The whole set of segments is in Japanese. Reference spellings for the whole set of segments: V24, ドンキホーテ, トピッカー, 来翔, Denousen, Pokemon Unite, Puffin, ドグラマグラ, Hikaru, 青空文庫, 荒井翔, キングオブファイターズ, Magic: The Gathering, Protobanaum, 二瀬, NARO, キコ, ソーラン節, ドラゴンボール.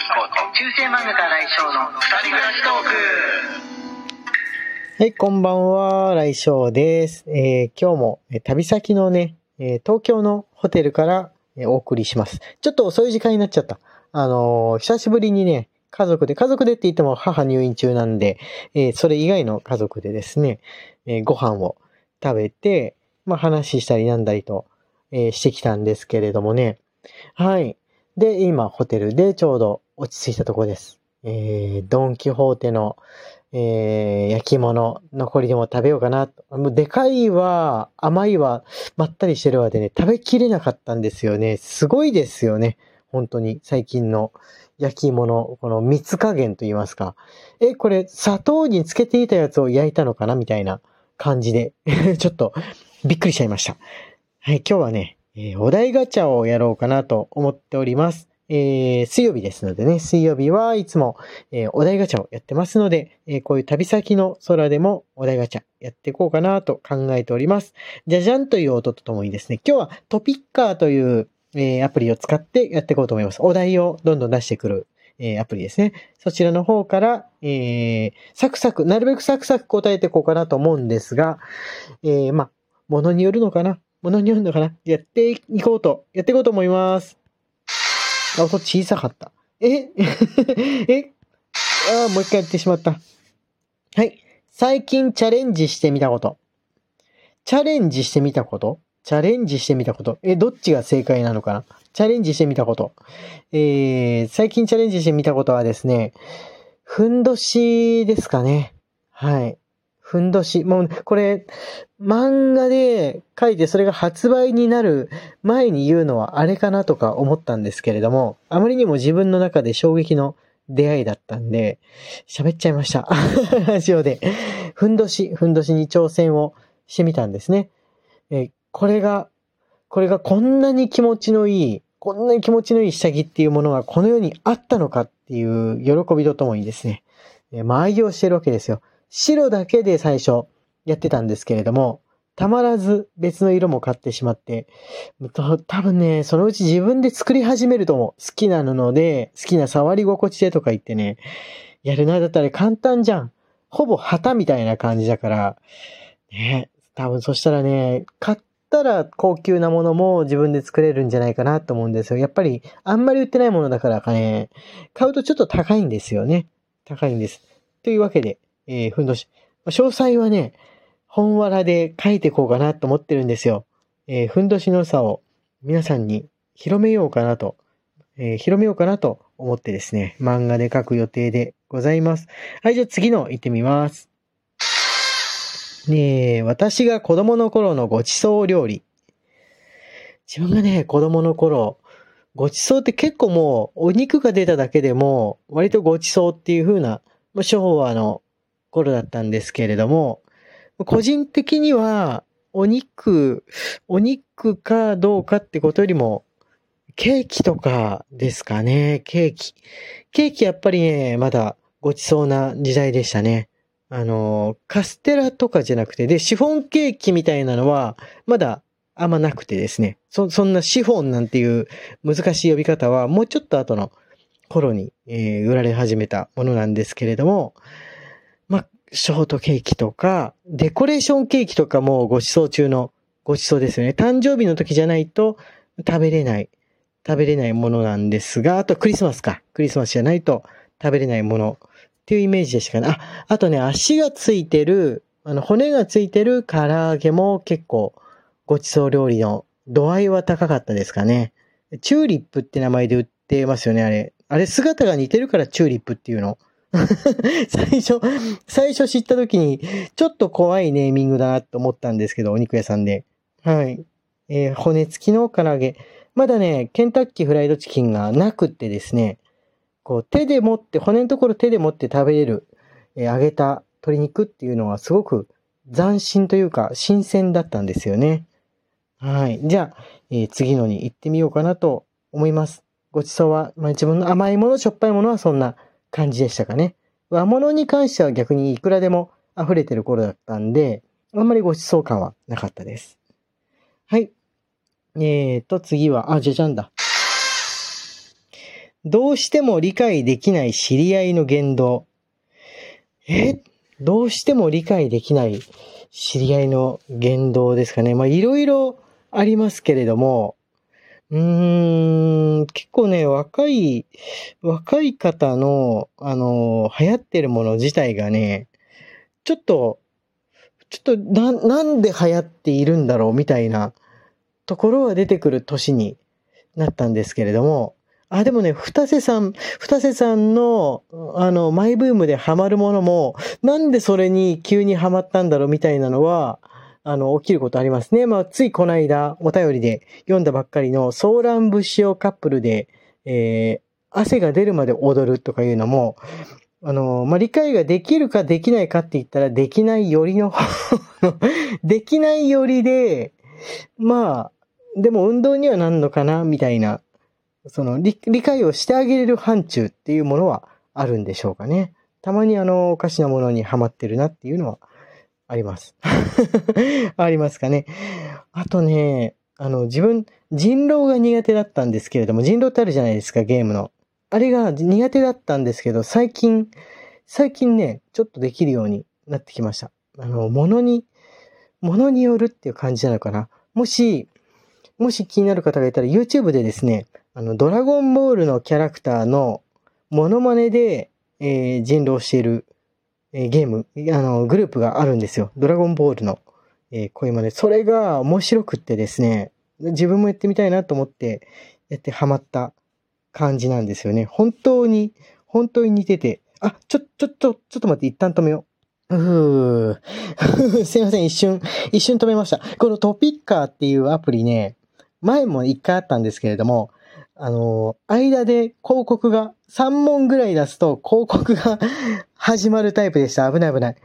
キコと中世漫画家来翔の二人暮らしトーク。はい、こんばんは、来翔です。今日も旅先のね、東京のホテルからお送りします。ちょっと遅い時間になっちゃった。久しぶりにね、家族でって言っても母入院中なんで、それ以外の家族でですね、ご飯を食べて、話したりなんだりと、してきたんですけれどもね。はい。で、今ホテルでちょうど落ち着いたところです。ドンキホーテの、焼き物、残りでも食べようかな。もうでかいわ、甘いわ、まったりしてるわでね、食べきれなかったんですよね。すごいですよね。本当に最近の焼き物、この蜜加減と言いますか。これ砂糖につけていたやつを焼いたのかなみたいな感じで、ちょっとびっくりしちゃいました。はい、今日はね、お題ガチャをやろうかなと思っております。水曜日ですのでね、水曜日はいつも、お題ガチャをやってますので、こういう旅先の空でもお題ガチャやっていこうかなと考えております。じゃじゃんという音とともにですね、今日はトピッカーというアプリを使ってやっていこうと思います。お題をどんどん出してくる、アプリですね。そちらの方から、なるべくサクサク答えていこうかなと思うんですが、ものによるのかなやっていこうと思います。あ、音小さかった。ああ、もう一回やってしまった。はい。最近チャレンジしてみたこと。どっちが正解なのかな。最近チャレンジしてみたことはですね、ふんどしですかね。はい。ふんどし。もう、これ、漫画で書いてそれが発売になる前に言うのはあれかなとか思ったんですけれども、あまりにも自分の中で衝撃の出会いだったんで、喋っちゃいました。ラジオで。ふんどしに挑戦をしてみたんですね。これがこんなに気持ちのいい下着っていうものがこの世にあったのかっていう喜びとともにですね、愛用してるわけですよ。白だけで最初やってたんですけれども、たまらず別の色も買ってしまって、多分ね、そのうち自分で作り始めると思う。好きな布で、好きな触り心地でとか言ってね、やるな。だったら簡単じゃん。ほぼ旗みたいな感じだから、ね。多分そしたらね、買ったら高級なものも自分で作れるんじゃないかなと思うんですよ。やっぱりあんまり売ってないものだからね、買うとちょっと高いんですよね。高いんです。というわけで、ふんどし。詳細はね、本わらで書いていこうかなと思ってるんですよ。ふんどしの良さを皆さんに広めようかなと思ってですね、漫画で書く予定でございます。はい、じゃあ次の行ってみます。私が子供の頃のごちそう料理。自分がね、子供の頃、ごちそうって結構もうお肉が出ただけでも割とごちそうっていう風な、昭和の頃だったんですけれども、個人的にはお肉かどうかってことよりもケーキとかですかね。ケーキやっぱりね、まだごちそうな時代でしたね。カステラとかじゃなくて、で、シフォンケーキみたいなのは、まだあんまなくてですね。そんなシフォンなんていう難しい呼び方は、もうちょっと後の頃に、売られ始めたものなんですけれども、ショートケーキとか、デコレーションケーキとかもご馳走中のご馳走ですよね。誕生日の時じゃないと食べれないものなんですが、あとクリスマスじゃないと食べれないもの。っていうイメージでしたかね。あとね、足がついてる、骨がついてる唐揚げも結構ごちそう料理の度合いは高かったですかね。チューリップって名前で売ってますよね、あれ。あれ姿が似てるからチューリップっていうの。最初知った時にちょっと怖いネーミングだなと思ったんですけど、お肉屋さんで。はい。骨付きの唐揚げ。まだね、ケンタッキーフライドチキンがなくってですね、こう手で持って、骨のところ手で持って食べれる、揚げた鶏肉っていうのはすごく斬新というか新鮮だったんですよね。はい。じゃあ、次のに行ってみようかなと思います。ごちそうは、自分の甘いもの、しょっぱいものはそんな感じでしたかね。和物に関しては逆にいくらでも溢れてる頃だったんで、あんまりごちそう感はなかったです。はい。次は、じゃじゃんだ。どうしても理解できない知り合いの言動。どうしても理解できない知り合いの言動ですかね。まあ、いろいろありますけれども、結構ね、若い方の、流行ってるもの自体がね、ちょっとなんで流行っているんだろうみたいなところは出てくる年になったんですけれども、でもね、二瀬さんの、マイブームでハマるものも、なんでそれに急にハマったんだろうみたいなのは、起きることありますね。まあ、ついこの間、お便りで読んだばっかりの、ソーラン節をカップルで、汗が出るまで踊るとかいうのも、まあ、理解ができるかできないかって言ったら、できないよりの、できないよりで、まあ、でも運動にはなんのかな、みたいな。その理解をしてあげれる範疇っていうものはあるんでしょうかね。たまにおかしなものにハマってるなっていうのはあります。ありますかね。あとね、人狼が苦手だったんですけれども、人狼ってあるじゃないですか、ゲームの。あれが苦手だったんですけど、最近ね、ちょっとできるようになってきました。ものによるっていう感じなのかな。もし気になる方がいたら YouTube でですね、ドラゴンボールのキャラクターのモノマネで、人狼している、ゲーム、グループがあるんですよ。ドラゴンボールの、声マネ。それが面白くってですね、自分もやってみたいなと思ってやってハマった感じなんですよね。本当に似てて、ちょっと待って、一旦止めよう。すいません、一瞬止めました。このトピッカーっていうアプリね、前も一回あったんですけれども、間で広告が3問ぐらい出すと広告が始まるタイプでした。危ない。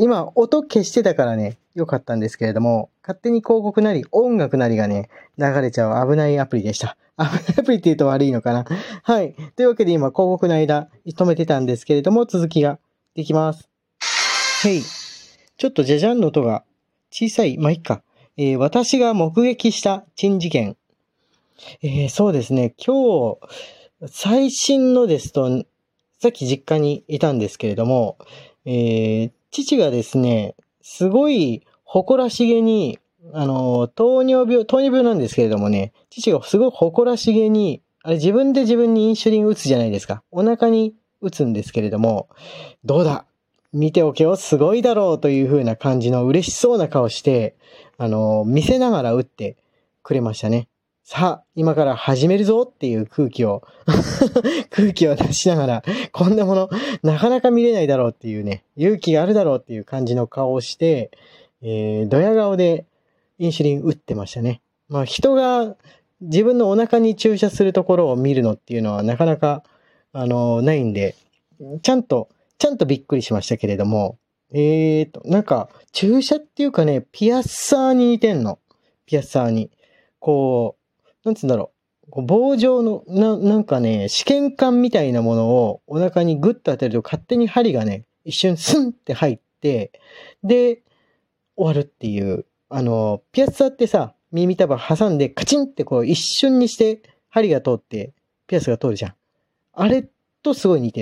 今、音消してたからね、良かったんですけれども、勝手に広告なり、音楽なりがね、流れちゃう危ないアプリでした。危ないアプリって言うと悪いのかな。はい。というわけで今、広告の間、止めてたんですけれども、続きができます。はい。ちょっとジャジャンの音が小さい。まあ、いっか。私が目撃した珍事件。そうですね。今日、最新のですと、さっき実家にいたんですけれども、父がですね、すごい誇らしげに、糖尿病なんですけれどもね、父がすごい誇らしげに、あれ自分で自分にインスリン打つじゃないですか。お腹に打つんですけれども、どうだ見ておけよ、すごいだろうという風な感じの嬉しそうな顔して、見せながら打ってくれましたね。さあ、今から始めるぞっていう空気を出しながら、こんなもの、なかなか見れないだろうっていうね、勇気があるだろうっていう感じの顔をして、ドヤ顔でインシュリン打ってましたね。まあ人が自分のお腹に注射するところを見るのっていうのはなかなか、ないんで、ちゃんとびっくりしましたけれども、なんか、注射っていうかね、ピアッサーに似てんの。ピアッサーに。こう、なんつうんだろう。こう棒状の、なんかね、試験管みたいなものをお腹にグッと当てると勝手に針がね、一瞬スンって入って、で、終わるっていう。ピアッサーってさ、耳たぶ挟んでカチンってこう一瞬にして針が通って、ピアスが通るじゃん。あれとすごい似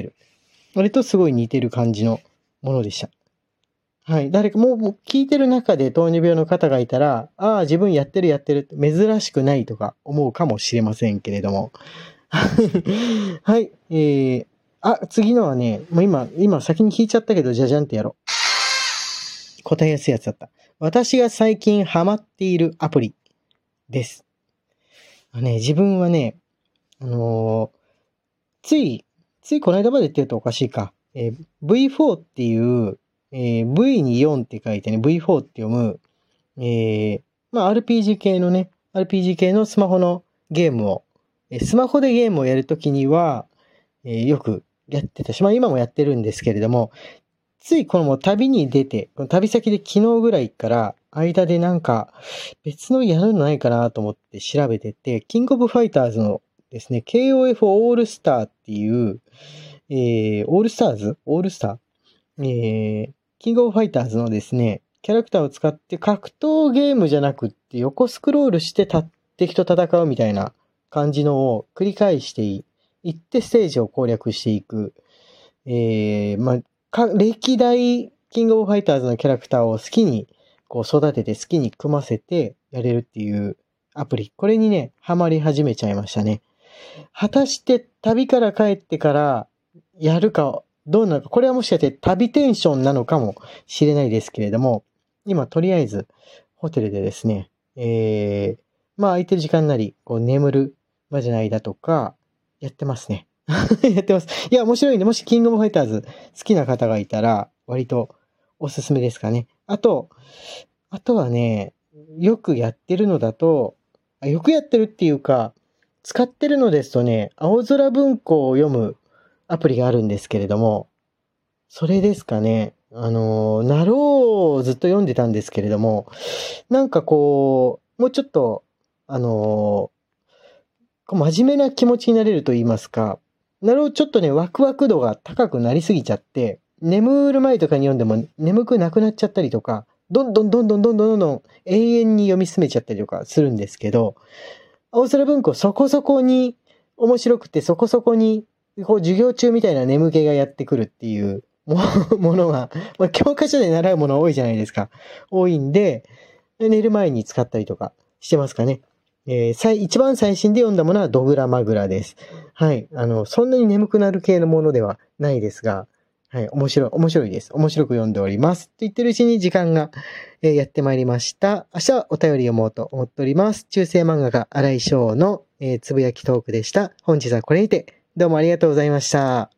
てる感じのものでした。はい。誰かもう聞いてる中で糖尿病の方がいたら、ああ、自分やってる、珍しくないとか思うかもしれませんけれども。はい。次のはね、もう今先に聞いちゃったけど、じゃじゃんってやろう。答えやすいやつだった。私が最近ハマっているアプリです。自分はね、ついこの間までって言うとおかしいか。V4 っていう、V に4って書いてね、V4 って読む、まあ RPG 系のスマホのゲームを、スマホでゲームをやるときには、よくやってたし、まあ今もやってるんですけれども、ついこのもう旅に出て、この旅先で昨日ぐらいから、間でなんか別のやるのないかなと思って調べてて、キングオブファイターズのですね、KOF オールスターっていう、キングオブファイターズのですね、キャラクターを使って格闘ゲームじゃなくって横スクロールして敵と戦うみたいな感じのを繰り返してい行ってステージを攻略していく。歴代キングオブファイターズのキャラクターを好きにこう育てて好きに組ませてやれるっていうアプリ。これにね、ハマり始めちゃいましたね。果たして旅から帰ってからやるかどうなるか、これはもしかして旅テンションなのかもしれないですけれども、今とりあえずホテルでですね、空いてる時間なり、こう眠るまでの間とかやってますね。やってます。いや、面白いんで、もしキングオブファイターズ好きな方がいたら、割とおすすめですかね。あとはね、よくやってるのだと、よくやってるっていうか、使ってるのですとね、青空文庫を読むアプリがあるんですけれども、それですかね。NAROをずっと読んでたんですけれども、なんかこう、もうちょっと、真面目な気持ちになれると言いますか、NAROちょっとね、ワクワク度が高くなりすぎちゃって、眠る前とかに読んでも眠くなくなっちゃったりとか、どんどん永遠に読み進めちゃったりとかするんですけど、青空文庫そこそこに面白くて、そこそこにこう授業中みたいな眠気がやってくるっていうものは、教科書で習うもの多いじゃないですか。多いんで、寝る前に使ったりとかしてますかね。一番最新で読んだものはドグラマグラです。はい。そんなに眠くなる系のものではないですが、はい。面白いです。面白く読んでおります。と言ってるうちに時間が、やってまいりました。明日はお便り読もうと思っております。中世漫画家荒井翔の、つぶやきトークでした。本日はこれにて、どうもありがとうございました。